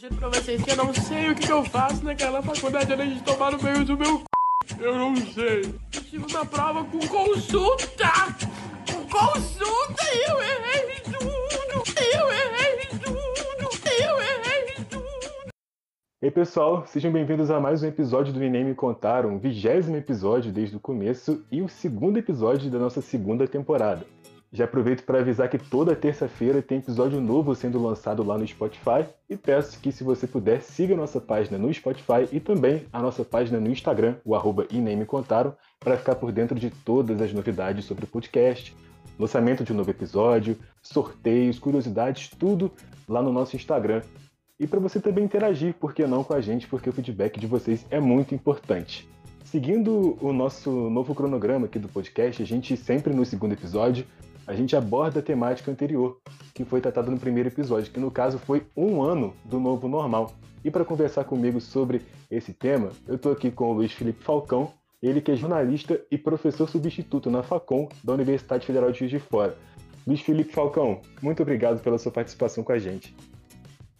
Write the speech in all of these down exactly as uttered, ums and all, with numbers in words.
Juro pra vocês que eu não sei o que eu faço naquela faculdade além de tomar no meio do meu c... Eu não sei. Eu tive uma prova com consulta. Com consulta e eu errei tudo. Eu errei tudo. Eu errei tudo. Ei pessoal, sejam bem-vindos a mais um episódio do Enem Me Contaram. O vigésimo episódio desde o começo e o segundo episódio da nossa segunda temporada. Já aproveito para avisar que toda terça-feira tem episódio novo sendo lançado lá no Spotify e peço que, se você puder, siga a nossa página no Spotify e também a nossa página no Instagram, o arroba Enem Me Contaram, para ficar por dentro de todas as novidades sobre o podcast, lançamento de um novo episódio, sorteios, curiosidades, tudo lá no nosso Instagram. E para você também interagir, por que não, com a gente, porque o feedback de vocês é muito importante. Seguindo o nosso novo cronograma aqui do podcast, a gente sempre no segundo episódio a gente aborda a temática anterior, que foi tratada no primeiro episódio, que no caso foi um ano do novo normal. E para conversar comigo sobre esse tema, eu estou aqui com o Luiz Felipe Falcão, ele que é jornalista e professor substituto na FACON da Universidade Federal de Juiz de Fora. Luiz Felipe Falcão, muito obrigado pela sua participação com a gente.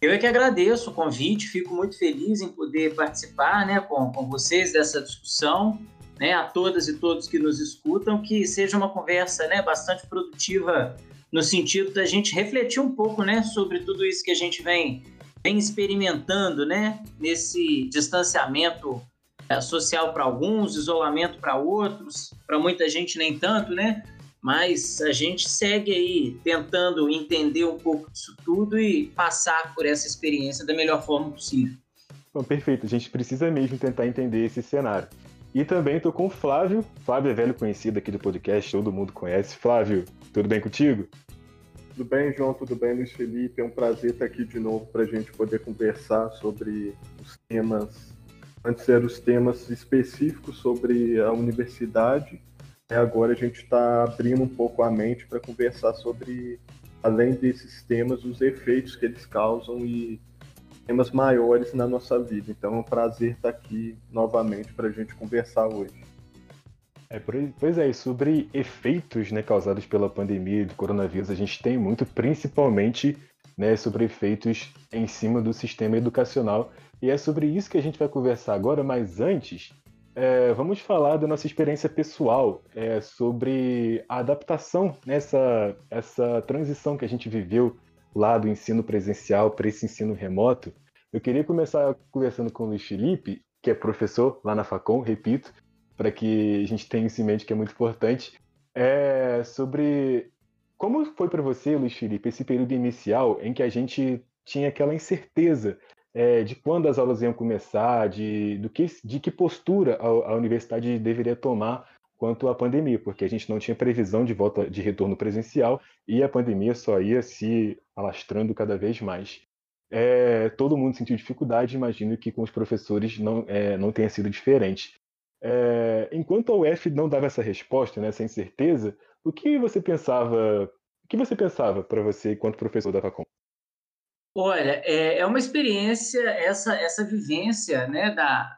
Eu é que agradeço o convite, fico muito feliz em poder participar, né, com, com vocês dessa discussão. Né, a todas e todos que nos escutam, que seja uma conversa, né, bastante produtiva no sentido da gente refletir um pouco, né, sobre tudo isso que a gente vem, vem experimentando, né, nesse distanciamento é, social para alguns, isolamento para outros, para muita gente nem tanto, né, mas a gente segue aí tentando entender um pouco disso tudo e passar por essa experiência da melhor forma possível. Bom, perfeito, a gente precisa mesmo tentar entender esse cenário. E também estou com o Flávio. Flávio é velho conhecido aqui do podcast, todo mundo conhece. Flávio, tudo bem contigo? Tudo bem, João, tudo bem, Luiz Felipe. É um prazer estar aqui de novo para a gente poder conversar sobre os temas. Antes eram os temas específicos sobre a universidade. E agora a gente está abrindo um pouco a mente para conversar sobre, além desses temas, os efeitos que eles causam e temas maiores na nossa vida. Então é um prazer estar aqui novamente para a gente conversar hoje. É, pois é, sobre efeitos, né, causados pela pandemia do coronavírus, a gente tem muito, principalmente, né, sobre efeitos em cima do sistema educacional. E é sobre isso que a gente vai conversar agora, mas antes, é, vamos falar da nossa experiência pessoal, é, sobre a adaptação nessa essa transição que a gente viveu lá do ensino presencial para esse ensino remoto. Eu queria começar conversando com o Luiz Felipe, que é professor lá na FACON, repito, para que a gente tenha isso em mente, que é muito importante, é sobre como foi para você, Luiz Felipe, esse período inicial em que a gente tinha aquela incerteza é, de quando as aulas iam começar, de, do que, de que postura a, a universidade deveria tomar quanto à pandemia, porque a gente não tinha previsão de volta de retorno presencial e a pandemia só ia se alastrando cada vez mais. É, todo mundo sentiu dificuldade, imagino que com os professores não, é, não tenha sido diferente. É, enquanto a U F não dava essa resposta, né, essa incerteza, o que você pensava, o que você pensava para você enquanto professor da FACON? Olha, é, é uma experiência, essa, essa vivência, né, da...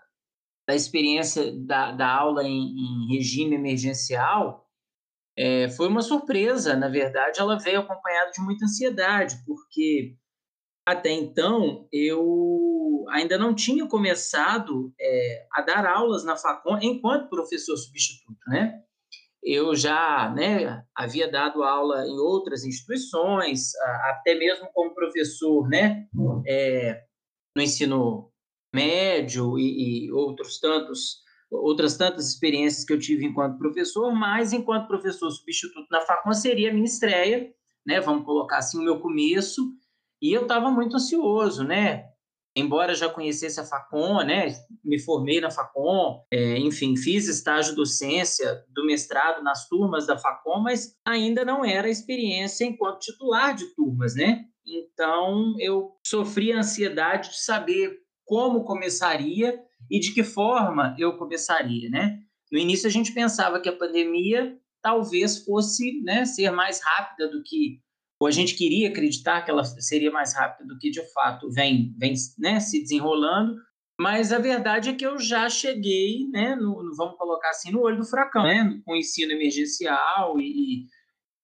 da experiência da, da aula em, em regime emergencial, é, foi uma surpresa. Na verdade, ela veio acompanhada de muita ansiedade, porque até então eu ainda não tinha começado é, a dar aulas na FACON enquanto professor substituto, né? Eu já, né, havia dado aula em outras instituições, até mesmo como professor, né, é, no ensino médio e, e outros tantos, outras tantas experiências que eu tive enquanto professor, mas enquanto professor substituto na FACON seria a minha estreia, né? Vamos colocar assim, o meu começo, e eu estava muito ansioso, né? Embora já conhecesse a FACON, né? Me formei na FACON, é, enfim, fiz estágio docência do mestrado nas turmas da FACON, mas ainda não era a experiência enquanto titular de turmas, né? Então, eu sofri a ansiedade de saber como começaria e de que forma eu começaria, né? No início, a gente pensava que a pandemia talvez fosse, né, ser mais rápida do que... Ou a gente queria acreditar que ela seria mais rápida do que, de fato, vem, vem, né, se desenrolando. Mas a verdade é que eu já cheguei, né, no, no, vamos colocar assim, no olho do furacão, né? Com o ensino emergencial e,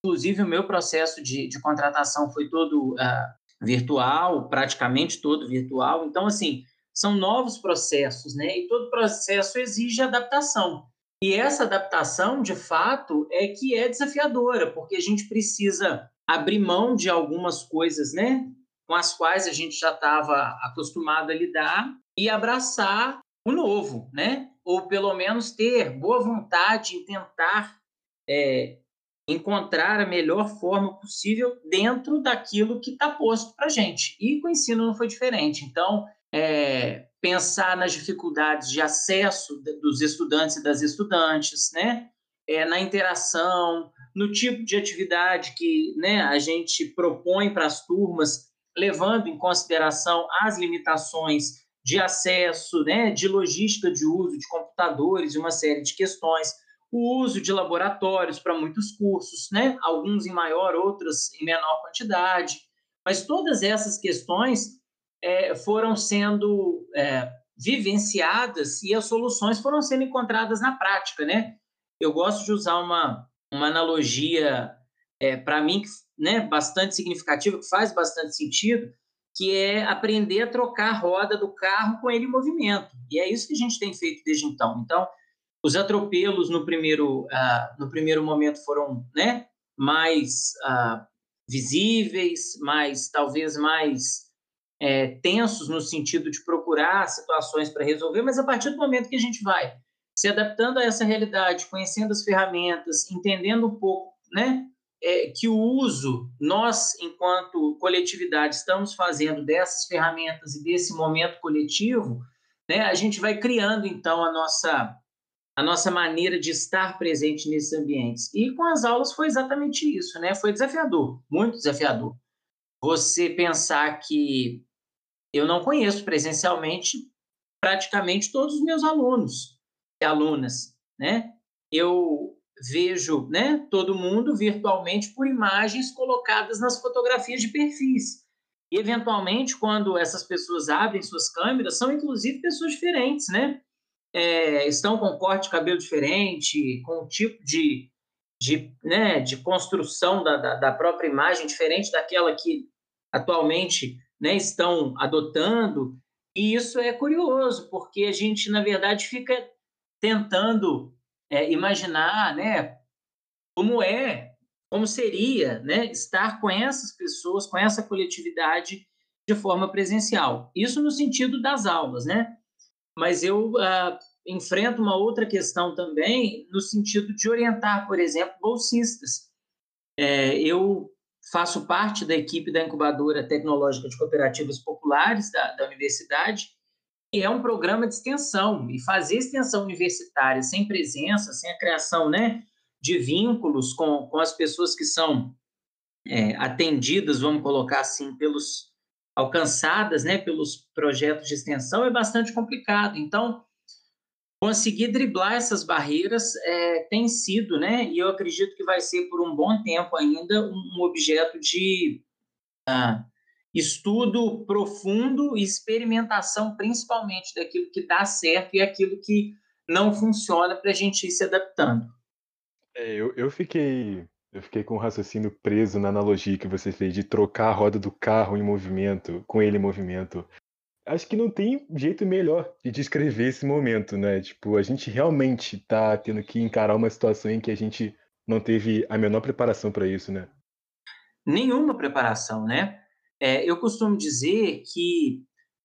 inclusive, o meu processo de, de contratação foi todo... Uh, virtual, praticamente todo virtual. Então, assim, são novos processos, né? E todo processo exige adaptação. E essa adaptação, de fato, é que é desafiadora, porque a gente precisa abrir mão de algumas coisas, né, com as quais a gente já estava acostumado a lidar e abraçar o novo, né? Ou pelo menos ter boa vontade em tentar é, encontrar a melhor forma possível dentro daquilo que está posto para a gente. E com o ensino não foi diferente. Então, é, pensar nas dificuldades de acesso dos estudantes e das estudantes, né? É, na interação, no tipo de atividade que, né, a gente propõe para as turmas, levando em consideração as limitações de acesso, né, de logística de uso de computadores e uma série de questões. O uso de laboratórios para muitos cursos, né? Alguns em maior, outros em menor quantidade. Mas todas essas questões é, foram sendo é, vivenciadas e as soluções foram sendo encontradas na prática, né? Eu gosto de usar uma, uma analogia, é, para mim, né, bastante significativa, que faz bastante sentido, que é aprender a trocar a roda do carro com ele em movimento. E é isso que a gente tem feito desde então. Então, os atropelos no primeiro, uh, no primeiro momento foram, né, mais uh, visíveis, mais, talvez mais é, tensos no sentido de procurar situações para resolver, mas a partir do momento que a gente vai se adaptando a essa realidade, conhecendo as ferramentas, entendendo um pouco, né, é, que o uso nós, enquanto coletividade, estamos fazendo dessas ferramentas e desse momento coletivo, né, a gente vai criando, então, a nossa... a nossa maneira de estar presente nesses ambientes. E com as aulas foi exatamente isso, né? Foi desafiador, muito desafiador. Você pensar que eu não conheço presencialmente praticamente todos os meus alunos e alunas, né? Eu vejo, né, todo mundo virtualmente por imagens colocadas nas fotografias de perfis. E, eventualmente, quando essas pessoas abrem suas câmeras, são, inclusive, pessoas diferentes, né? É, estão com corte de cabelo diferente, com um tipo de, de, né, de construção da, da, da própria imagem diferente daquela que atualmente, né, estão adotando. E isso é curioso, porque a gente, na verdade, fica tentando é, imaginar, né, como é, como seria, né, estar com essas pessoas, com essa coletividade de forma presencial. Isso no sentido das aulas, né? Mas eu uh, enfrento uma outra questão também no sentido de orientar, por exemplo, bolsistas. É, eu faço parte da equipe da Incubadora Tecnológica de Cooperativas Populares da, da Universidade, que é um programa de extensão, e fazer extensão universitária sem presença, sem a criação, né, de vínculos com, com as pessoas que são é, atendidas, vamos colocar assim, pelos... alcançadas, né, pelos projetos de extensão, é bastante complicado. Então, conseguir driblar essas barreiras é, tem sido, né, e eu acredito que vai ser por um bom tempo ainda, um objeto de ah, estudo profundo e experimentação, principalmente daquilo que dá certo e aquilo que não funciona, para a gente ir se adaptando. É, eu, eu fiquei... Eu fiquei com o raciocínio preso na analogia que você fez de trocar a roda do carro em movimento, com ele em movimento. Acho que não tem jeito melhor de descrever esse momento, né? Tipo, a gente realmente tá tendo que encarar uma situação em que a gente não teve a menor preparação para isso, né? Nenhuma preparação, né? É, eu costumo dizer que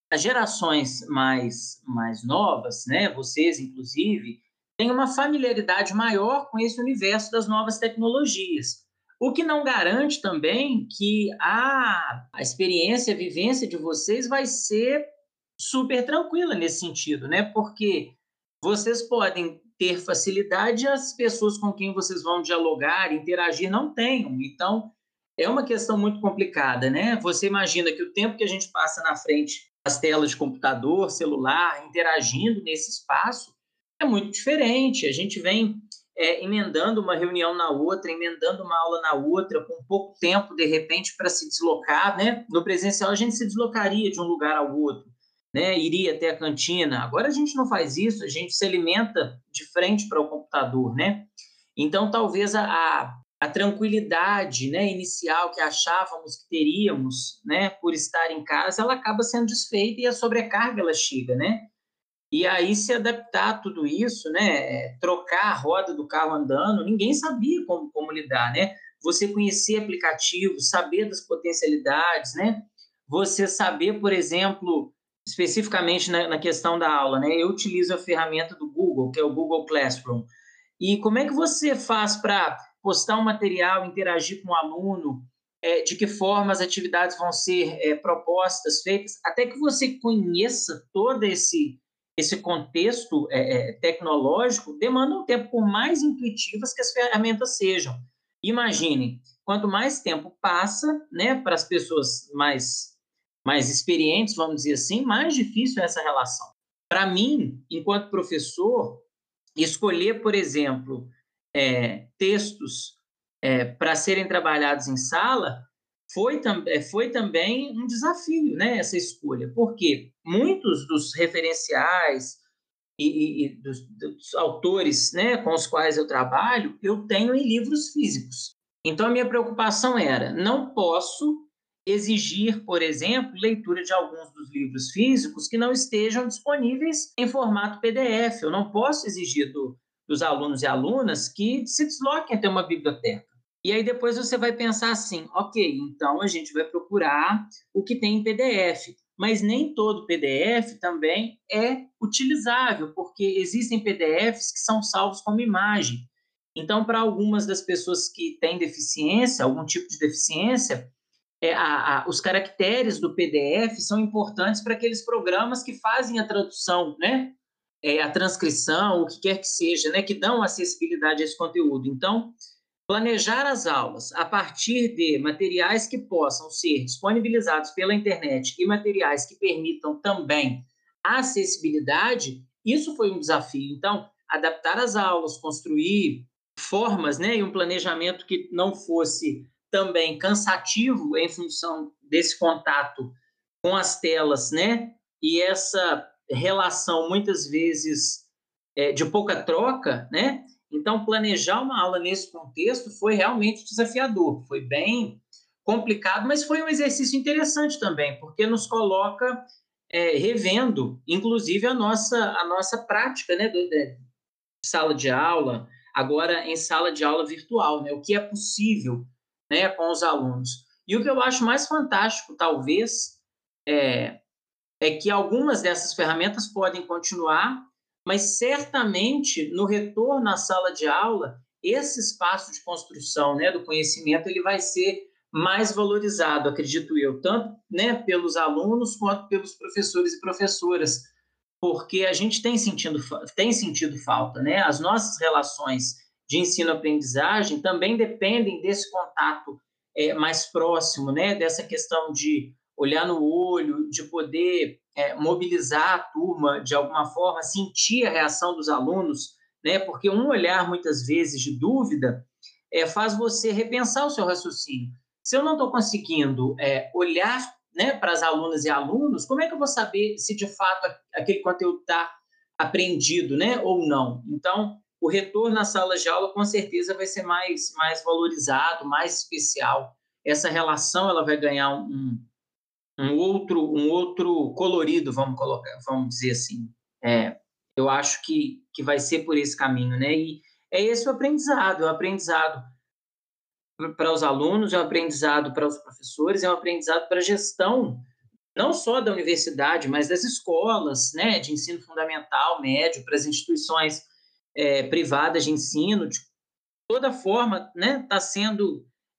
as gerações mais, mais novas, né? Vocês, inclusive... tem uma familiaridade maior com esse universo das novas tecnologias, o que não garante também que a, a experiência, a vivência de vocês vai ser super tranquila nesse sentido, né? Porque vocês podem ter facilidade, as pessoas com quem vocês vão dialogar, interagir, não tenham. Então, é uma questão muito complicada, né? Você imagina que o tempo que a gente passa na frente das telas de computador, celular, interagindo nesse espaço, é muito diferente. A gente vem é, emendando uma reunião na outra, emendando uma aula na outra, com pouco tempo, de repente, para se deslocar, né? No presencial, a gente se deslocaria de um lugar ao outro, né? Iria até a cantina. Agora, a gente não faz isso, a gente se alimenta de frente para o computador, né? Então, talvez a, a tranquilidade, né, inicial que achávamos que teríamos, né, por estar em casa, ela acaba sendo desfeita e a sobrecarga ela chega, né? E aí se adaptar a tudo isso, né, trocar a roda do carro andando, ninguém sabia como, como lidar, né? Você conhecer aplicativos, saber das potencialidades, né? Você saber, por exemplo, especificamente na, na questão da aula, né? Eu utilizo a ferramenta do Google, que é o Google Classroom. E como é que você faz para postar um material, interagir com o aluno, é, de que forma as atividades vão ser é, propostas, feitas, até que você conheça todo esse, esse contexto é, é, tecnológico, demanda um tempo, por mais intuitivas que as ferramentas sejam. Imagine, quanto mais tempo passa, né, para as pessoas mais... mais experientes, vamos dizer assim, mais difícil é essa relação. Para mim, enquanto professor, escolher, por exemplo, é, textos é, para serem trabalhados em sala foi, tam- foi também um desafio, né, essa escolha, porque muitos dos referenciais e, e dos, dos autores, né, com os quais eu trabalho, eu tenho em livros físicos. Então, a minha preocupação era, não posso exigir, por exemplo, leitura de alguns dos livros físicos que não estejam disponíveis em formato P D F. Eu não posso exigir do, dos alunos e alunas que se desloquem até uma biblioteca. E aí depois você vai pensar assim, ok, então a gente vai procurar o que tem em P D F, mas nem todo P D F também é utilizável, porque existem P D Fs que são salvos como imagem. Então, para algumas das pessoas que têm deficiência, algum tipo de deficiência, É, a, a, os caracteres do P D F são importantes para aqueles programas que fazem a tradução, né? É, a transcrição, o que quer que seja, né? Que dão acessibilidade a esse conteúdo. Então, planejar as aulas a partir de materiais que possam ser disponibilizados pela internet e materiais que permitam também acessibilidade, isso foi um desafio. Então, adaptar as aulas, construir formas, né? E um planejamento que não fosse também cansativo em função desse contato com as telas, né? E essa relação, muitas vezes, é, de pouca troca, né? Então, planejar uma aula nesse contexto foi realmente desafiador, foi bem complicado, mas foi um exercício interessante também, porque nos coloca é, revendo, inclusive, a nossa, a nossa prática, né? De, de sala de aula, agora em sala de aula virtual, né? O que é possível, né, com os alunos. E o que eu acho mais fantástico, talvez, é, é que algumas dessas ferramentas podem continuar, mas certamente, no retorno à sala de aula, esse espaço de construção, né, do conhecimento, ele vai ser mais valorizado, acredito eu, tanto, né, pelos alunos quanto pelos professores e professoras, porque a gente tem sentido, tem sentido falta, né? As nossas relações de ensino-aprendizagem também dependem desse contato é, mais próximo, né? Dessa questão de olhar no olho, de poder é, mobilizar a turma de alguma forma, sentir a reação dos alunos, né? Porque um olhar, muitas vezes, de dúvida é, faz você repensar o seu raciocínio. Se eu não estou conseguindo é, olhar, né, para as alunas e alunos, como é que eu vou saber se, de fato, aquele conteúdo está aprendido, né, ou não? Então, o retorno à sala de aula, com certeza, vai ser mais, mais valorizado, mais especial. Essa relação ela vai ganhar um, um, outro, um outro colorido, vamos colocar, vamos dizer assim. É, eu acho que, que vai ser por esse caminho, né? E é esse o aprendizado, é um aprendizado para os alunos, é um aprendizado para os professores, é um aprendizado para a gestão, não só da universidade, mas das escolas, né? De ensino fundamental, médio, para as instituições É, privadas de ensino, de toda forma, né, está sendo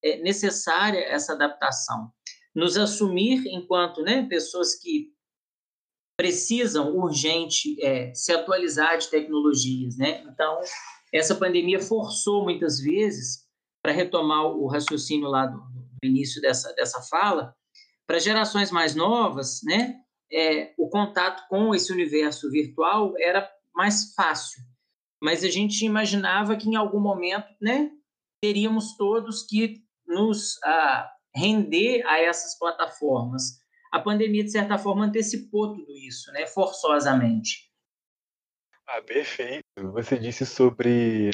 é, necessária essa adaptação. Nos assumir enquanto, né, pessoas que precisam urgente é, se atualizar de tecnologias, né? Então, essa pandemia forçou muitas vezes, para retomar o raciocínio lá do, do início dessa, dessa fala, para gerações mais novas, né, é, o contato com esse universo virtual era mais fácil, mas a gente imaginava que em algum momento, né, teríamos todos que nos ah, render a essas plataformas. A pandemia, de certa forma, antecipou tudo isso, né, forçosamente. Ah, perfeito. Você disse sobre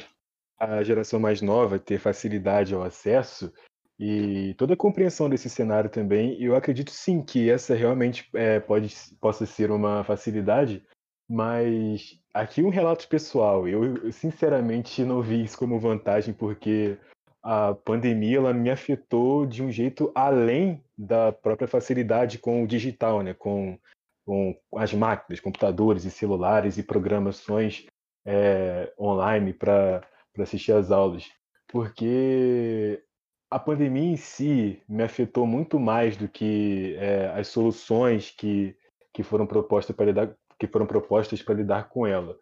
a geração mais nova ter facilidade ao acesso e toda a compreensão desse cenário também. Eu acredito sim que essa realmente é, pode, possa ser uma facilidade, mas aqui um relato pessoal. Eu, eu sinceramente não vi isso como vantagem, porque a pandemia ela me afetou de um jeito além da própria facilidade com o digital, né? com, com as máquinas, computadores e celulares e programações é, online para para assistir às aulas, porque a pandemia em si me afetou muito mais do que é, as soluções que, que foram propostas para lidar, que foram propostas para lidar com ela,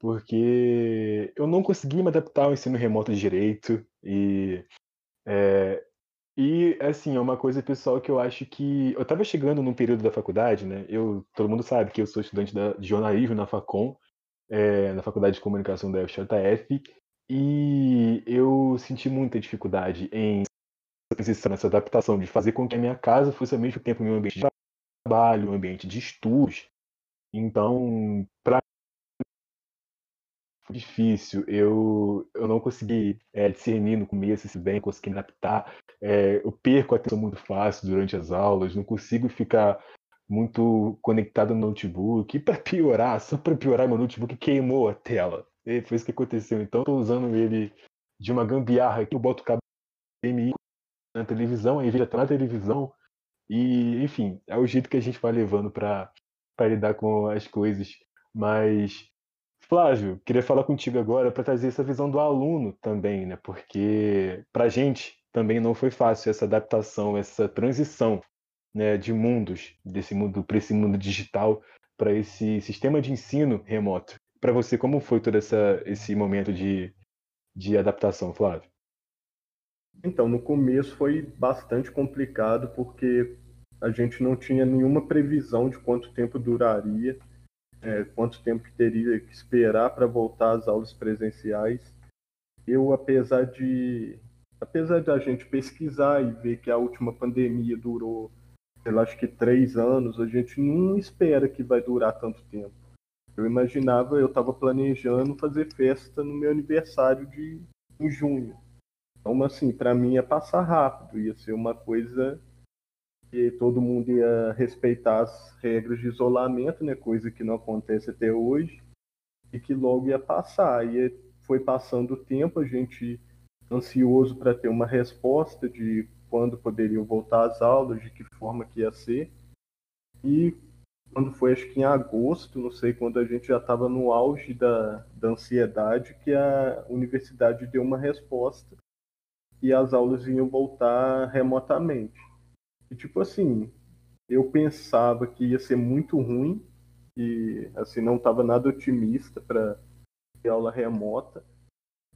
porque eu não consegui me adaptar ao ensino remoto de direito e, é, e assim, é uma coisa pessoal que eu acho que... Eu estava chegando num período da faculdade, né? Eu, todo mundo sabe que eu sou estudante da, de jornalismo na Facom, é, na Faculdade de Comunicação da U F J F, e eu senti muita dificuldade em transição, nessa adaptação, de fazer com que a minha casa fosse ao mesmo tempo meu ambiente de trabalho, meu ambiente de estudos. Então, para mim, difícil. Eu, eu não consegui é, discernir no começo se bem, consegui me adaptar. É, eu perco a atenção muito fácil durante as aulas, não consigo ficar muito conectado no notebook. E para piorar, só para piorar, meu notebook queimou a tela. E foi isso que aconteceu. Então, eu estou usando ele de uma gambiarra que eu boto o cabo H D M I na televisão, aí vira na televisão. E, enfim, é o jeito que a gente vai levando para lidar com as coisas. Mas, Flávio, queria falar contigo agora para trazer essa visão do aluno também, né? Porque, para a gente, também não foi fácil essa adaptação, essa transição, né, de mundos, desse mundo para esse mundo digital, para esse sistema de ensino remoto. Para você, como foi todo essa, esse momento de, de adaptação, Flávio? Então, no começo foi bastante complicado, porque a gente não tinha nenhuma previsão de quanto tempo duraria, é, quanto tempo teria que esperar para voltar às aulas presenciais. Eu, apesar de, apesar de a gente pesquisar e ver que a última pandemia durou, sei lá, acho que três anos, a gente não espera que vai durar tanto tempo. Eu imaginava, eu estava planejando fazer festa no meu aniversário de em junho. Então, assim, para mim ia passar rápido, ia ser uma coisa que todo mundo ia respeitar as regras de isolamento, né? Coisa que não acontece até hoje, e que logo ia passar. E foi passando o tempo, a gente ansioso para ter uma resposta de quando poderiam voltar às aulas, de que forma que ia ser. E quando foi, acho que em agosto, não sei, quando a gente já estava no auge da, da ansiedade, que a universidade deu uma resposta e as aulas iam voltar remotamente. E, tipo assim, eu pensava que ia ser muito ruim e, assim, não estava nada otimista para ter aula remota,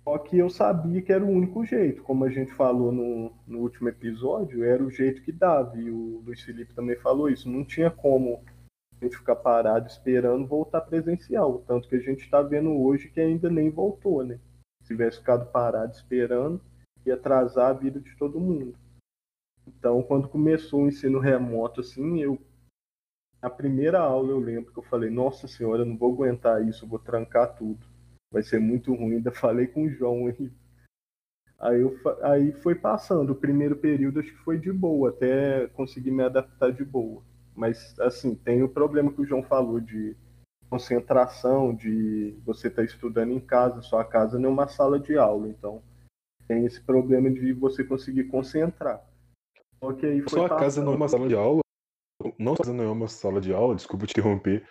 só que eu sabia que era o único jeito. Como a gente falou no, no último episódio, era o jeito que dava, e o Luiz Felipe também falou isso, não tinha como a gente ficar parado esperando voltar presencial, tanto que a gente está vendo hoje que ainda nem voltou, né? Se tivesse ficado parado esperando, ia atrasar a vida de todo mundo. Então, quando começou o ensino remoto, assim, eu, na primeira aula eu lembro que eu falei, nossa senhora, eu não vou aguentar isso, eu vou trancar tudo, vai ser muito ruim. Ainda falei com o João aí. Aí, eu, aí foi passando, o primeiro período acho que foi de boa, até conseguir me adaptar de boa. Mas, assim, tem o problema que o João falou de concentração, de você estar estudando em casa, sua casa não é uma sala de aula. Então, tem esse problema de você conseguir concentrar. Só que aí foi sua passando. Casa não é uma sala de aula? Não, sua casa não é uma sala de aula, desculpa te interromper.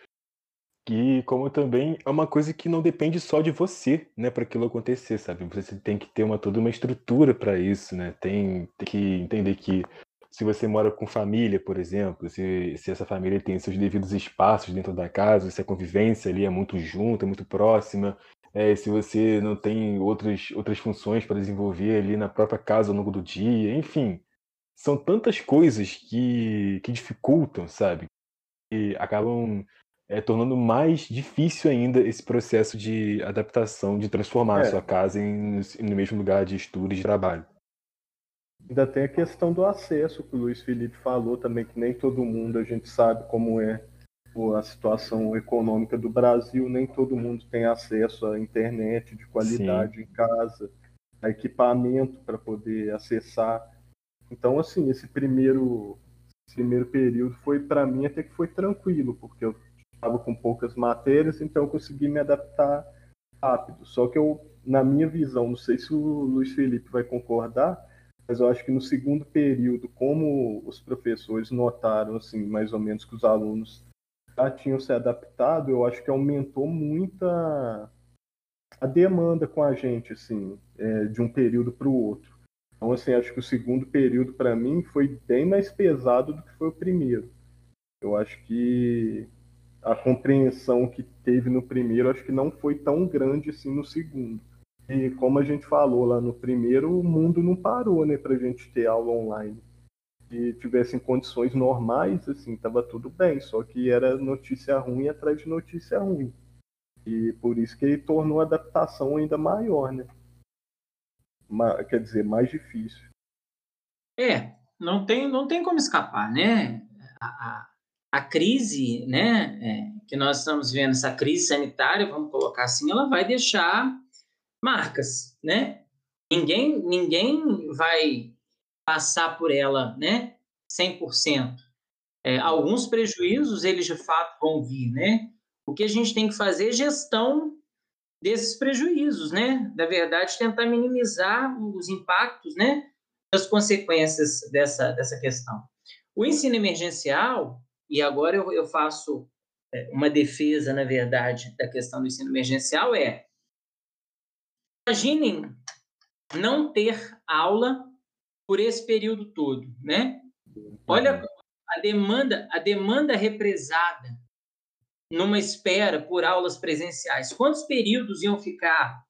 E como também é uma coisa que não depende só de você, né, para aquilo acontecer, sabe? Você tem que ter uma, toda uma estrutura para isso, né? Tem, tem que entender que se você mora com família, por exemplo, se, se essa família tem seus devidos espaços dentro da casa, se a convivência ali é muito junta, é muito próxima, é, se você não tem outros, outras funções para desenvolver ali na própria casa ao longo do dia, enfim, são tantas coisas que, que dificultam, sabe? E acabam é, tornando mais difícil ainda esse processo de adaptação, de transformar é. a sua casa em, no mesmo lugar de estudo e de trabalho. Ainda tem a questão do acesso que o Luiz Felipe falou também, que nem todo mundo a gente sabe como é por a situação econômica do Brasil, nem todo mundo tem acesso à internet de qualidade Sim. em casa, a equipamento para poder acessar. Então, assim, esse primeiro, esse primeiro período foi, para mim, até que foi tranquilo, porque eu estava com poucas matérias, então eu consegui me adaptar rápido. Só que eu, na minha visão, não sei se o Luiz Felipe vai concordar, mas eu acho que no segundo período, como os professores notaram, assim, mais ou menos que os alunos já tinham se adaptado, eu acho que aumentou muito a, a demanda com a gente, assim, é, de um período para o outro. Então, assim, acho que o segundo período, para mim, foi bem mais pesado do que foi o primeiro. Eu acho que a compreensão que teve no primeiro, acho que não foi tão grande assim no segundo. E como a gente falou lá no primeiro, o mundo não parou, né, para a gente ter aula online. Se tivessem condições normais, assim, estava tudo bem, só que era notícia ruim atrás de notícia ruim. E por isso que tornou a adaptação ainda maior, né? Ma- quer dizer, mais difícil. É, não tem, não tem como escapar, né? A, a... A crise, né, é, que nós estamos vendo, essa crise sanitária, vamos colocar assim, ela vai deixar marcas, né? Ninguém, ninguém vai passar por ela, né, cem por cento. É, alguns prejuízos, eles de fato vão vir, né? O que a gente tem que fazer é gestão desses prejuízos, né? Na verdade, tentar minimizar os impactos, né, das consequências dessa, dessa questão. O ensino emergencial... E agora eu, eu faço uma defesa, na verdade, da questão do ensino emergencial, é... Imaginem não ter aula por esse período todo, né? Olha a demanda, a demanda represada numa espera por aulas presenciais. Quantos períodos iam ficar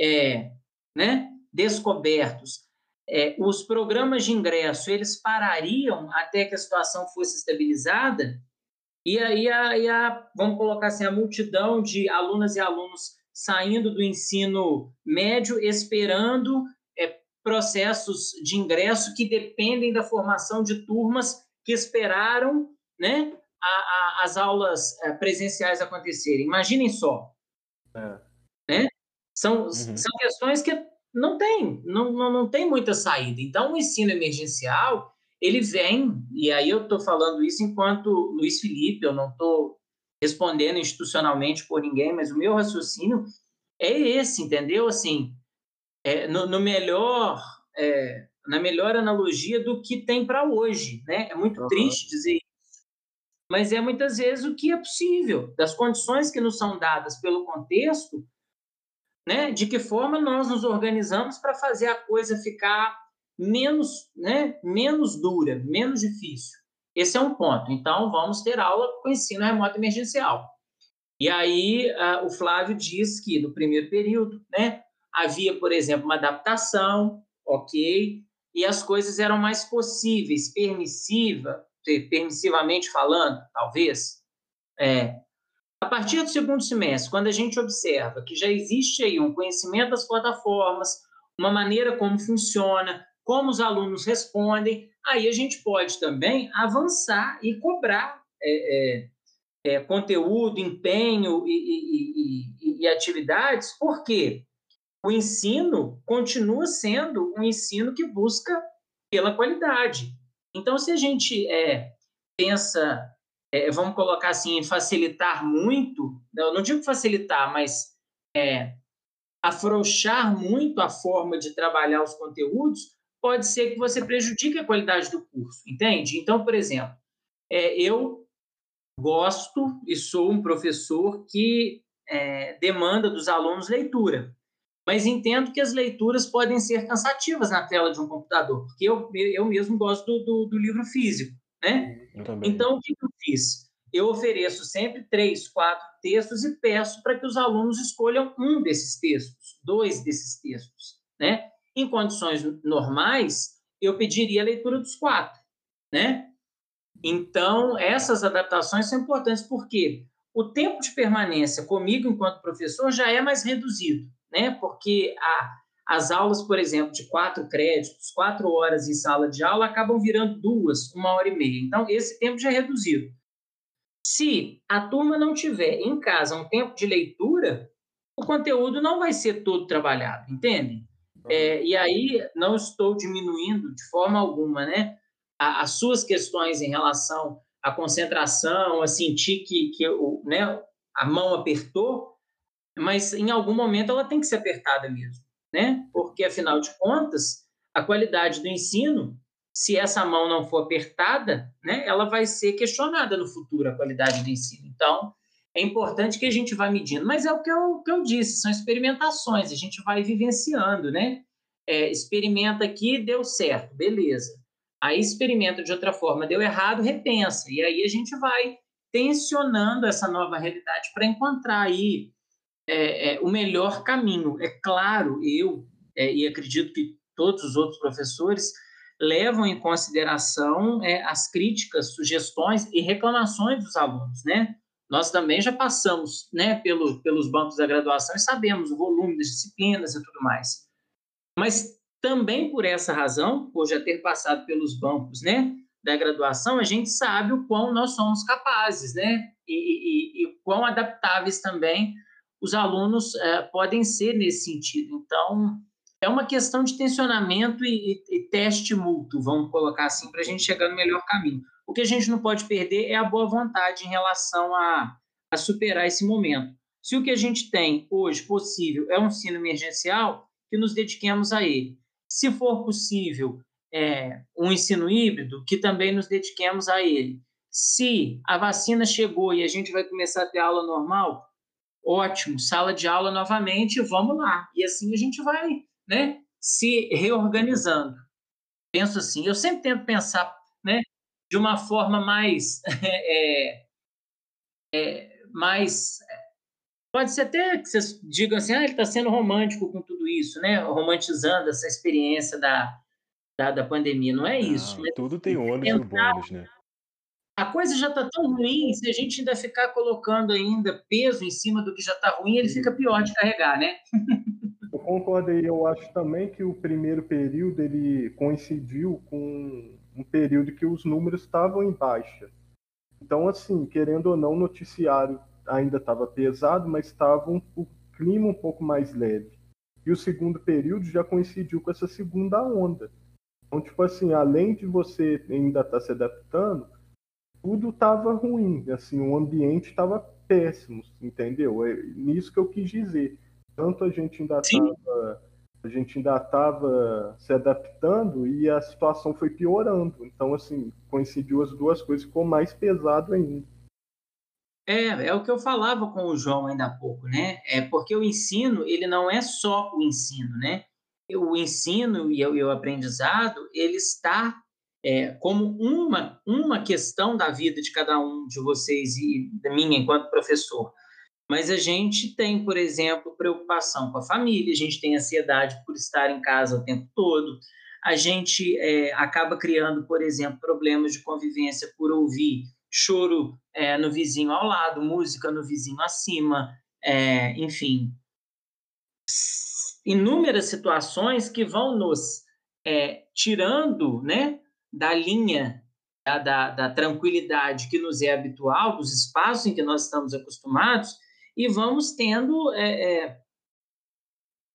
é, né, descobertos? É, os programas de ingresso, eles parariam até que a situação fosse estabilizada e aí, a, e a, vamos colocar assim, a multidão de alunas e alunos saindo do ensino médio, esperando é, processos de ingresso que dependem da formação de turmas que esperaram, né, a, a, as aulas presenciais acontecerem. Imaginem só. É. Né? São, uhum. são questões que Não tem, não, não, não tem muita saída. Então, o ensino emergencial, ele vem, e aí eu estou falando isso enquanto Luiz Felipe, eu não estou respondendo institucionalmente por ninguém, mas o meu raciocínio é esse, entendeu? Assim, é, no, no melhor, é, na melhor analogia do que tem para hoje, né? É muito uhum. triste dizer isso, mas é muitas vezes o que é possível, das condições que nos são dadas pelo contexto, né? De que forma nós nos organizamos para fazer a coisa ficar menos, né, menos dura, menos difícil. Esse é um ponto. Então, vamos ter aula com ensino remoto emergencial. E aí, uh, o Flávio diz que, no primeiro período, né, havia, por exemplo, uma adaptação, ok, e as coisas eram mais possíveis, permissiva, permissivamente falando, talvez, é, a partir do segundo semestre, quando a gente observa que já existe aí um conhecimento das plataformas, uma maneira como funciona, como os alunos respondem, aí a gente pode também avançar e cobrar é, é, é, conteúdo, empenho e, e, e, e atividades, porque o ensino continua sendo um ensino que busca pela qualidade. Então, se a gente é, pensa... É, vamos colocar assim, facilitar muito, não, não digo facilitar, mas é, afrouxar muito a forma de trabalhar os conteúdos, pode ser que você prejudique a qualidade do curso, entende? Então, por exemplo, é, eu gosto e sou um professor que é, demanda dos alunos leitura, mas entendo que as leituras podem ser cansativas na tela de um computador, porque eu, eu mesmo gosto do, do, do livro físico. Né? Então, o que eu fiz? Eu ofereço sempre três, quatro textos e peço para que os alunos escolham um desses textos, dois desses textos. Né? Em condições normais, eu pediria a leitura dos quatro. Né? Então, essas adaptações são importantes, porque o tempo de permanência comigo, enquanto professor, já é mais reduzido, né? Porque a... As aulas, por exemplo, de quatro créditos, quatro horas em sala de aula, acabam virando duas, uma hora e meia. Então, esse tempo já é reduzido. Se a turma não tiver em casa um tempo de leitura, o conteúdo não vai ser todo trabalhado, entende? É, e aí, não estou diminuindo de forma alguma, né, a, as suas questões em relação à concentração, a sentir que, que o, né, a mão apertou, mas em algum momento ela tem que ser apertada mesmo, né? Porque, afinal de contas, a qualidade do ensino, se essa mão não for apertada, né, ela vai ser questionada no futuro, a qualidade do ensino. Então, é importante que a gente vá medindo. Mas é o que eu, que eu disse, são experimentações, a gente vai vivenciando, né? É, experimenta aqui, deu certo, beleza. Aí experimenta de outra forma, deu errado, repensa. E aí a gente vai tensionando essa nova realidade para encontrar aí é, é, o melhor caminho. É claro, eu, é, e acredito que todos os outros professores levam em consideração é, as críticas, sugestões e reclamações dos alunos, né? Nós também já passamos, né, pelo, pelos bancos da graduação e sabemos o volume das disciplinas e tudo mais. Mas também por essa razão, por já ter passado pelos bancos, né, da graduação, a gente sabe o quão nós somos capazes, né, e, e, e quão adaptáveis também os alunos é, podem ser nesse sentido. Então, é uma questão de tensionamento e, e, e teste mútuo, vamos colocar assim, para a gente chegar no melhor caminho. O que a gente não pode perder é a boa vontade em relação a, a superar esse momento. Se o que a gente tem hoje possível é um ensino emergencial, que nos dediquemos a ele. Se for possível é, um ensino híbrido, que também nos dediquemos a ele. Se a vacina chegou e a gente vai começar a ter aula normal, ótimo, sala de aula novamente, vamos lá. E assim a gente vai, né, se reorganizando. Penso assim, eu sempre tento pensar, né, de uma forma mais, é, é, mais... Pode ser até que vocês digam assim, ah, ele está sendo romântico com tudo isso, né? Romantizando essa experiência da, da, da pandemia. Não é isso. Ah, né? Tudo tem ônus e bônus, né? A coisa já está tão ruim, se a gente ainda ficar colocando ainda peso em cima do que já está ruim, ele fica pior de carregar, né? Eu concordo aí. Eu acho também que o primeiro período ele coincidiu com um período que os números estavam em baixa. Então, assim, querendo ou não, o noticiário ainda estava pesado, mas estava um, o clima um pouco mais leve. E o segundo período já coincidiu com essa segunda onda. Então, tipo assim, além de você ainda estar tá se adaptando, tudo estava ruim, assim, o ambiente estava péssimo, entendeu? É nisso que eu quis dizer. Tanto a gente ainda estava... a gente ainda estava se adaptando e a situação foi piorando. Então, assim, coincidiu as duas coisas, ficou mais pesado ainda. É, é o que eu falava com o João ainda há pouco, né? É porque o ensino, ele não é só o ensino, né? O ensino e o aprendizado, ele está é, como uma, uma questão da vida de cada um de vocês e da minha enquanto professor. Mas a gente tem, por exemplo, preocupação com a família, a gente tem ansiedade por estar em casa o tempo todo, a gente é, acaba criando, por exemplo, problemas de convivência por ouvir choro é, no vizinho ao lado, música no vizinho acima, é, enfim. Inúmeras situações que vão nos é, tirando, né, da linha da, da, da tranquilidade que nos é habitual, dos espaços em que nós estamos acostumados, e vamos tendo é, é,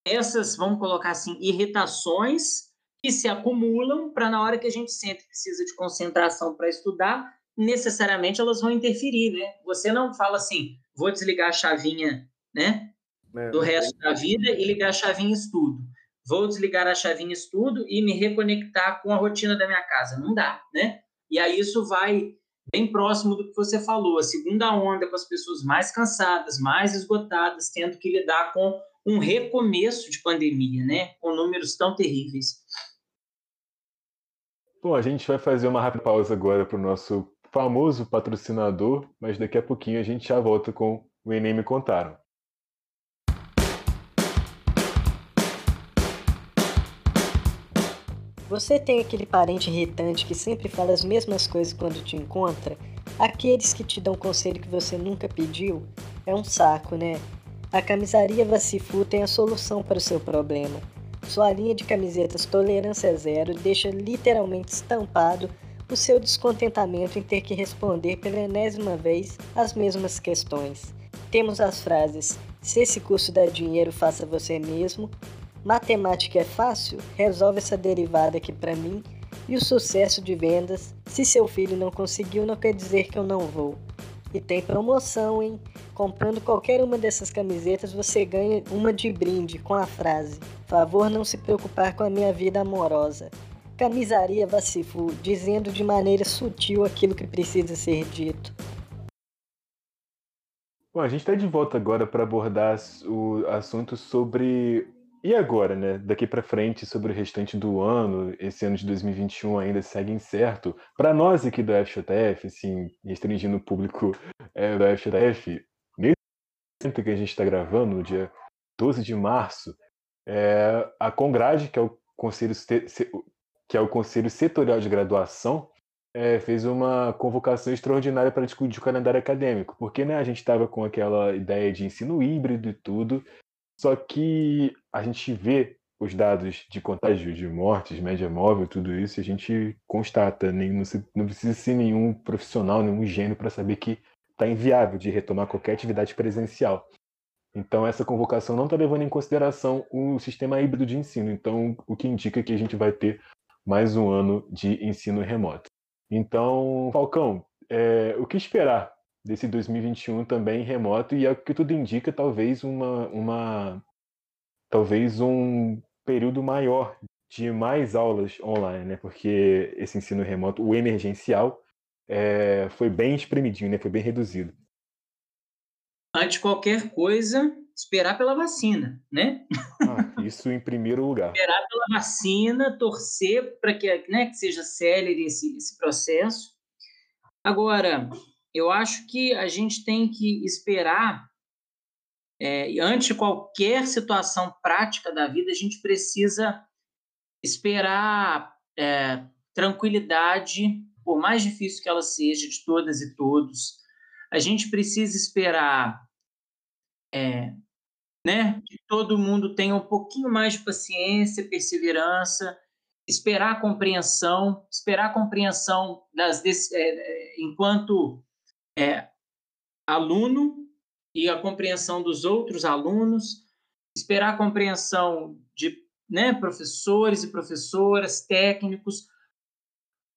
essas, vamos colocar assim, irritações que se acumulam para na hora que a gente sente que precisa de concentração para estudar, necessariamente elas vão interferir, né? Você não fala assim, vou desligar a chavinha, né, é, do resto da vida e ligar a chavinha estudo. Vou desligar a chavinha estudo e me reconectar com a rotina da minha casa. Não dá, né? E aí isso vai... bem próximo do que você falou, a segunda onda com as pessoas mais cansadas, mais esgotadas, tendo que lidar com um recomeço de pandemia, né? Com números tão terríveis. Bom, a gente vai fazer uma rápida pausa agora para o nosso famoso patrocinador, mas daqui a pouquinho a gente já volta com o Enem Me Contaram. Você tem aquele parente irritante que sempre fala as mesmas coisas quando te encontra? Aqueles que te dão conselho que você nunca pediu? É um saco, né? A Camisaria Vacifu tem a solução para o seu problema. Sua linha de camisetas Tolerância Zero deixa literalmente estampado o seu descontentamento em ter que responder pela enésima vez as mesmas questões. Temos as frases: se esse curso dá dinheiro, faça você mesmo, matemática é fácil, resolve essa derivada aqui para mim, e o sucesso de vendas, se seu filho não conseguiu, não quer dizer que eu não vou. E tem promoção, hein? Comprando qualquer uma dessas camisetas, você ganha uma de brinde com a frase: favor não se preocupar com a minha vida amorosa. Camisaria Vacifu, dizendo de maneira sutil aquilo que precisa ser dito. Bom, a gente está de volta agora para abordar o assunto sobre... E agora, né? Daqui para frente, sobre o restante do ano, esse ano de dois mil e vinte e um ainda segue incerto. Para nós aqui do F J F, assim, restringindo o público é, do F J F, nesse momento que a gente está gravando, no dia doze de março, é, a Congrade, que é o Conselho, que é o Conselho Setorial de Graduação, é, fez uma convocação extraordinária para discutir o calendário acadêmico, porque, né, a gente estava com aquela ideia de ensino híbrido e tudo. Só que a gente vê os dados de contágio, de mortes, média móvel, tudo isso, e a gente constata, nem, não, se, não precisa ser nenhum profissional, nenhum gênio para saber que está inviável de retomar qualquer atividade presencial. Então, essa convocação não está levando em consideração o sistema híbrido de ensino, então o que indica que a gente vai ter mais um ano de ensino remoto. Então, Falcão, é, o que esperar desse dois mil e vinte e um também remoto? E é o que tudo indica, talvez uma, uma talvez um período maior de mais aulas online, né? Porque esse ensino remoto, o emergencial, é, foi bem espremidinho, né? Foi bem reduzido. Antes de qualquer coisa, esperar pela vacina, né? Ah, isso em primeiro lugar. Esperar pela vacina, torcer para que, né, que seja célere esse, esse processo. Agora, eu acho que a gente tem que esperar, é, ante qualquer situação prática da vida, a gente precisa esperar é, tranquilidade, por mais difícil que ela seja, de todas e todos. A gente precisa esperar é, né, que todo mundo tenha um pouquinho mais de paciência, perseverança, esperar a compreensão, esperar a compreensão das, desse, é, enquanto... É, aluno, e a compreensão dos outros alunos, esperar a compreensão de, né, professores e professoras, técnicos,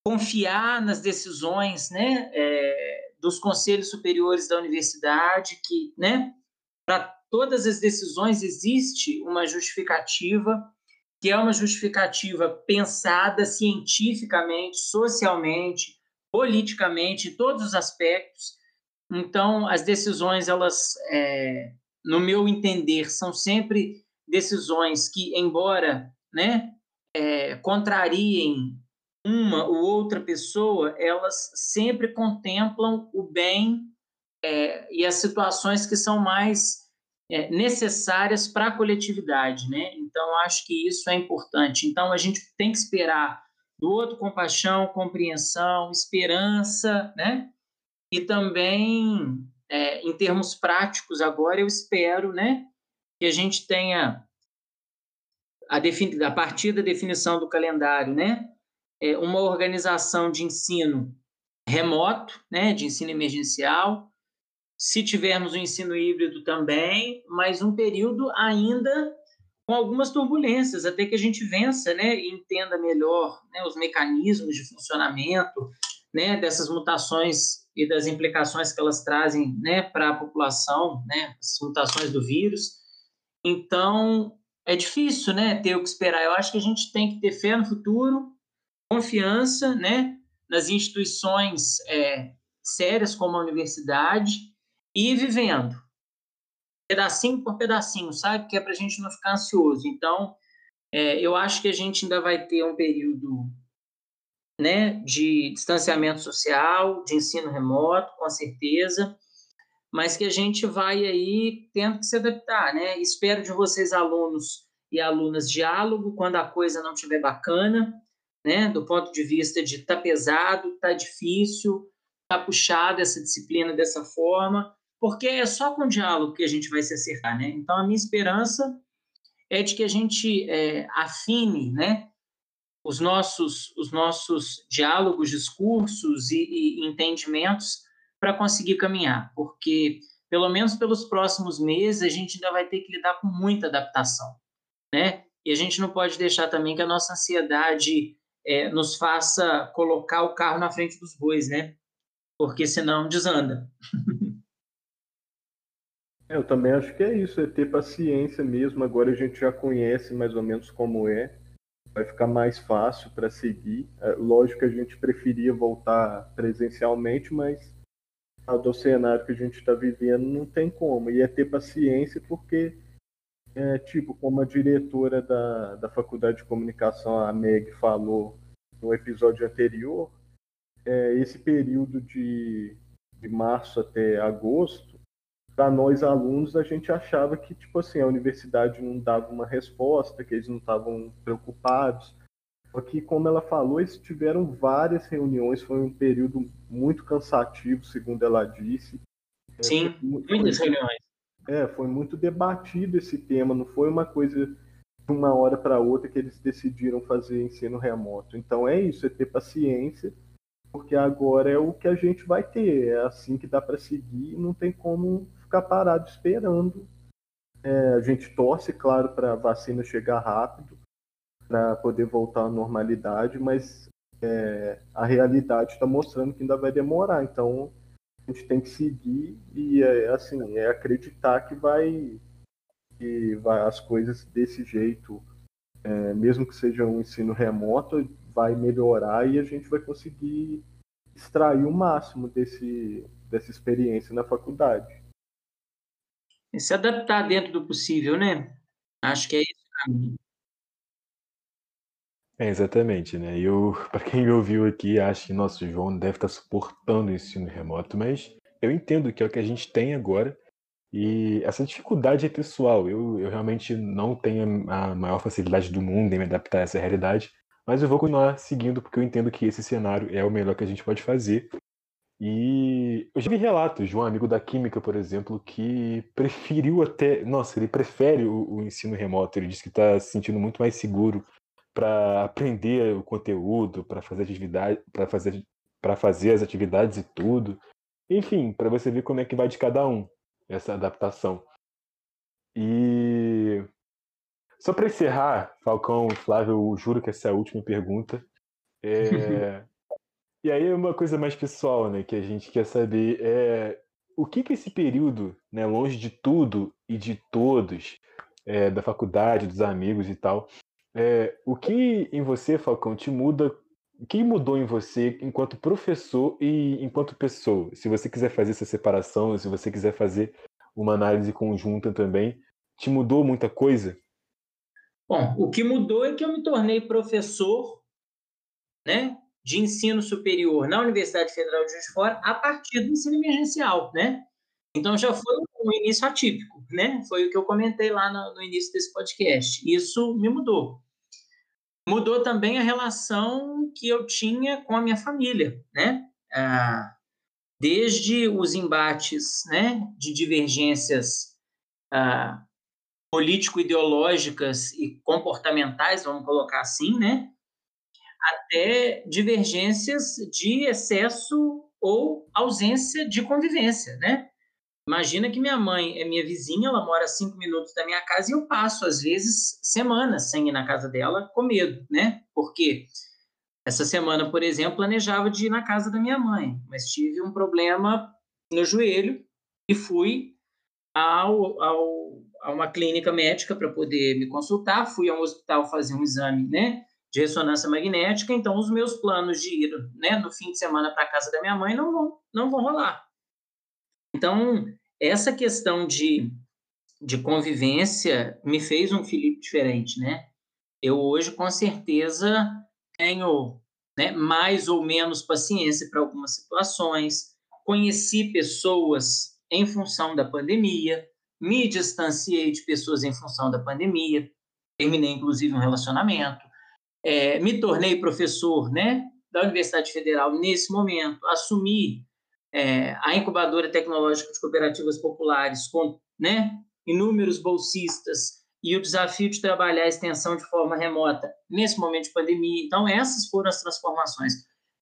confiar nas decisões, né, é, dos conselhos superiores da universidade, que, né, para todas as decisões existe uma justificativa, que é uma justificativa pensada cientificamente, socialmente, politicamente, em todos os aspectos. Então, as decisões, elas, é, no meu entender, são sempre decisões que, embora, né, é, contrariem uma ou outra pessoa, elas sempre contemplam o bem é, e as situações que são mais é, necessárias para a coletividade, né? Então, acho que isso é importante. Então, a gente tem que esperar do outro compaixão, compreensão, esperança, né? E também, é, em termos práticos agora, eu espero, né, que a gente tenha, a, defini- a partir da definição do calendário, né, é, uma organização de ensino remoto, né, de ensino emergencial, se tivermos um ensino híbrido também, mas um período ainda com algumas turbulências, até que a gente vença, né, e entenda melhor, né, os mecanismos de funcionamento, né, dessas mutações e das implicações que elas trazem, né, para a população, né, as mutações do vírus. Então, é difícil, né, ter o que esperar. Eu acho que a gente tem que ter fé no futuro, confiança, né, nas instituições é, sérias como a universidade, e vivendo pedacinho por pedacinho, sabe? Que é para a gente não ficar ansioso. Então, é, eu acho que a gente ainda vai ter um período, né, de distanciamento social, de ensino remoto, com certeza, mas que a gente vai aí tendo que se adaptar, né? Espero de vocês, alunos e alunas, diálogo quando a coisa não estiver bacana, né? Do ponto de vista de tá pesado, tá difícil, tá puxado essa disciplina dessa forma, porque é só com o diálogo que a gente vai se acertar, né? Então, a minha esperança é de que a gente é, afine, né, os nossos, os nossos diálogos, discursos e, e entendimentos para conseguir caminhar, porque, pelo menos pelos próximos meses, a gente ainda vai ter que lidar com muita adaptação, né? E a gente não pode deixar também que a nossa ansiedade é, nos faça colocar o carro na frente dos bois, né? Porque senão desanda. Eu também acho que é isso, é ter paciência mesmo. Agora a gente já conhece mais ou menos como é, vai ficar mais fácil para seguir. Lógico que a gente preferia voltar presencialmente, mas do cenário que a gente está vivendo não tem como. E é ter paciência porque... É, tipo, como a diretora da, da Faculdade de Comunicação, a Meg, falou no episódio anterior, é, esse período de, de março até agosto, para nós alunos, a gente achava que tipo assim, a universidade não dava uma resposta, que eles não estavam preocupados. Só que, como ela falou, eles tiveram várias reuniões, foi um período muito cansativo, segundo ela disse. Sim, é, muito, muitas muito... reuniões. É, foi muito debatido esse tema, não foi uma coisa de uma hora para outra que eles decidiram fazer ensino remoto. Então é isso, é ter paciência, porque agora é o que a gente vai ter, é assim que dá para seguir, não tem como ficar parado esperando. É, a gente torce, claro, para a vacina chegar rápido, para poder voltar à normalidade, mas é, a realidade está mostrando que ainda vai demorar, então... a gente tem que seguir e assim, é acreditar que vai, que vai as coisas desse jeito, é, mesmo que seja um ensino remoto, vai melhorar e a gente vai conseguir extrair o máximo desse, dessa experiência na faculdade. E se adaptar dentro do possível, né? Acho que é isso para mim. É, exatamente, né? Eu, para quem me ouviu aqui, acho que nosso João deve estar suportando o ensino remoto, mas eu entendo que é o que a gente tem agora e essa dificuldade é pessoal. Eu, eu realmente não tenho a maior facilidade do mundo em me adaptar a essa realidade, mas eu vou continuar seguindo porque eu entendo que esse cenário é o melhor que a gente pode fazer. E eu já vi relatos de um amigo da Química, por exemplo, que preferiu até... Nossa, ele prefere o, o ensino remoto, ele diz que está se sentindo muito mais seguro para aprender o conteúdo, para fazer atividade, para fazer, para fazer as atividades e tudo. Enfim, para você ver como é que vai de cada um essa adaptação. E só para encerrar, Falcão, Flávio, eu juro que essa é a última pergunta. É... e aí é uma coisa mais pessoal, né, que a gente quer saber é o que que esse período, né, longe de tudo e de todos, é, da faculdade, dos amigos e tal. É, o que em você, Falcão, te muda? O que mudou em você enquanto professor e enquanto pessoa? Se você quiser fazer essa separação, se você quiser fazer uma análise conjunta também, te mudou muita coisa? Bom, o que mudou é que eu me tornei professor, né, de ensino superior na Universidade Federal de Juiz de Fora a partir do ensino emergencial, né? Então já foi um início atípico, né? Foi o que eu comentei lá no, no início desse podcast. Isso me mudou. Mudou também a relação que eu tinha com a minha família, né? Ah, desde os embates, né, de divergências ah, político-ideológicas e comportamentais, vamos colocar assim, né? Até divergências de excesso ou ausência de convivência, né? Imagina que minha mãe é minha vizinha, ela mora a cinco minutos da minha casa e eu passo, às vezes, semanas sem ir na casa dela com medo, né? Porque essa semana, por exemplo, planejava de ir na casa da minha mãe, mas tive um problema no joelho e fui ao, ao, a uma clínica médica para poder me consultar, fui a um hospital fazer um exame, né, de ressonância magnética, então os meus planos de ir, né, no fim de semana para a casa da minha mãe não vão, não vão rolar. Então, essa questão de, de convivência me fez um Felipe diferente, né? Eu hoje, com certeza, tenho, né, mais ou menos paciência para algumas situações, conheci pessoas em função da pandemia, me distanciei de pessoas em função da pandemia, terminei, inclusive, um relacionamento, é, me tornei professor, né, da Universidade Federal nesse momento, assumi É, a Incubadora Tecnológica de Cooperativas Populares, com, né, inúmeros bolsistas, e o desafio de trabalhar a extensão de forma remota nesse momento de pandemia. Então, essas foram as transformações.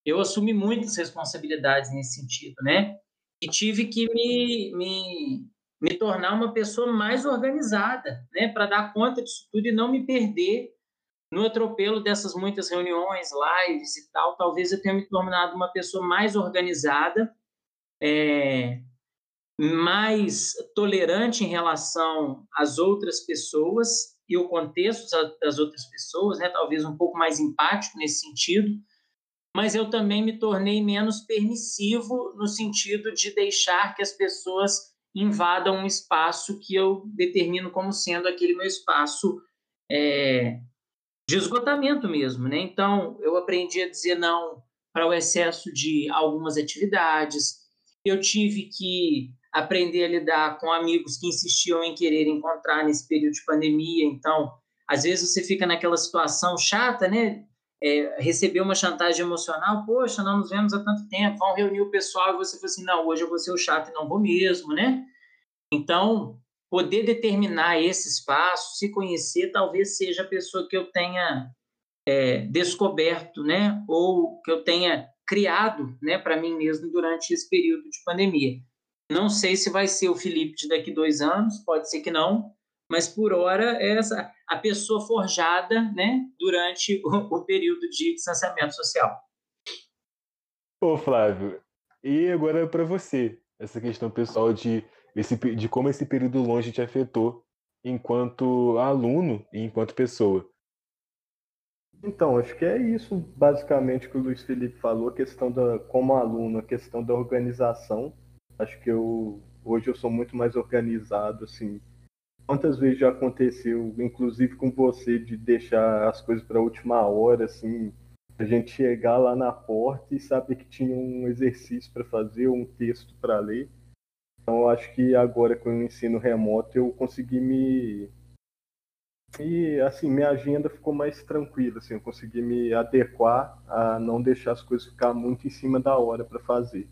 Eu assumi muitas responsabilidades nesse sentido, né? E tive que me, me, me tornar uma pessoa mais organizada, né? Para dar conta disso tudo e não me perder no atropelo dessas muitas reuniões, lives e tal. Talvez eu tenha me tornado uma pessoa mais organizada, é, mais tolerante em relação às outras pessoas e o contexto das outras pessoas, né? Talvez um pouco mais empático nesse sentido, mas eu também me tornei menos permissivo no sentido de deixar que as pessoas invadam um espaço que eu determino como sendo aquele meu espaço é, de esgotamento mesmo, né? Então, eu aprendi a dizer não para o excesso de algumas atividades, eu tive que aprender a lidar com amigos que insistiam em querer encontrar nesse período de pandemia. Então, às vezes você fica naquela situação chata, né? É, receber uma chantagem emocional, poxa, não nos vemos há tanto tempo, vão reunir o pessoal e você fala assim, não, hoje eu vou ser o chato e não vou mesmo, né? Então, poder determinar esse espaço, se conhecer, talvez seja a pessoa que eu tenha é, descoberto, né? Ou que eu tenha criado, né, para mim mesmo durante esse período de pandemia. Não sei se vai ser o Felipe de daqui dois anos, pode ser que não, mas por hora é essa, a pessoa forjada, né, durante o, o período de distanciamento social. Ô Flávio, e agora para você, essa questão pessoal de, esse, de como esse período longe te afetou enquanto aluno e enquanto pessoa. Então, acho que é isso basicamente que o Luiz Felipe falou, a questão da, como aluno, a questão da organização. Acho que eu, hoje eu sou muito mais organizado, assim. Quantas vezes já aconteceu, inclusive com você, de deixar as coisas para a última hora, assim, a gente chegar lá na porta e saber que tinha um exercício para fazer, ou um texto para ler. Então, acho que agora com o ensino remoto eu consegui me... E, assim, minha agenda ficou mais tranquila, assim, eu consegui me adequar a não deixar as coisas ficar muito em cima da hora para fazer.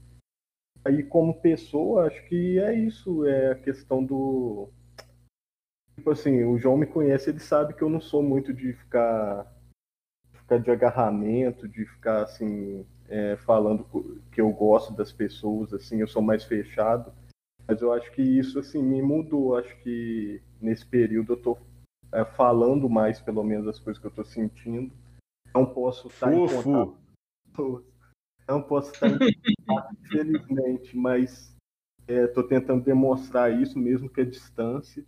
Aí, como pessoa, acho que é isso, é a questão do... Tipo assim, o João me conhece, ele sabe que eu não sou muito de ficar, ficar de agarramento, de ficar, assim, é, falando que eu gosto das pessoas, assim, eu sou mais fechado. Mas eu acho que isso, assim, me mudou, acho que nesse período eu tô é, falando mais, pelo menos, as coisas que eu tô sentindo. Não posso estar em contato... Não posso estar em contato, infelizmente, mas estou é, tentando demonstrar isso, mesmo que a distância.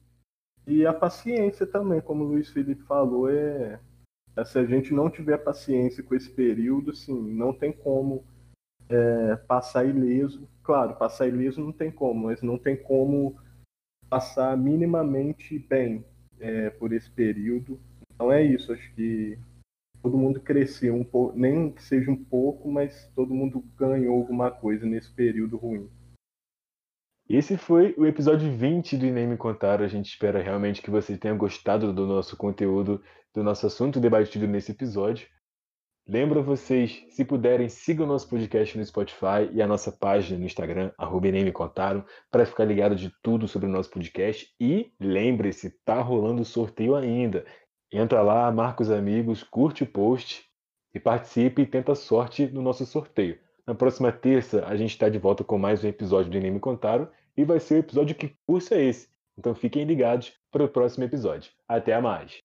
E a paciência também, como o Luiz Felipe falou, é, é se a gente não tiver paciência com esse período, assim, não tem como é, passar ileso. Claro, passar ileso não tem como, mas não tem como passar minimamente bem é, por esse período. Então é isso, acho que... Todo mundo cresceu um pouco, nem que seja um pouco, mas todo mundo ganhou alguma coisa nesse período ruim. Esse foi o episódio vinte do Enem Me Contaram. A gente espera realmente que você tenha gostado do nosso conteúdo, do nosso assunto debatido nesse episódio. Lembro a vocês, se puderem, sigam o nosso podcast no Spotify e a nossa página no Instagram, arroba Enem Me Contaram, para ficar ligado de tudo sobre o nosso podcast. E lembre-se, tá rolando sorteio ainda. Entra lá, marca os amigos, curte o post e participe e tenta a sorte no nosso sorteio. Na próxima terça, a gente está de volta com mais um episódio do Enem Me Contaram e vai ser o episódio que curso é esse. Então fiquem ligados para o próximo episódio. Até mais!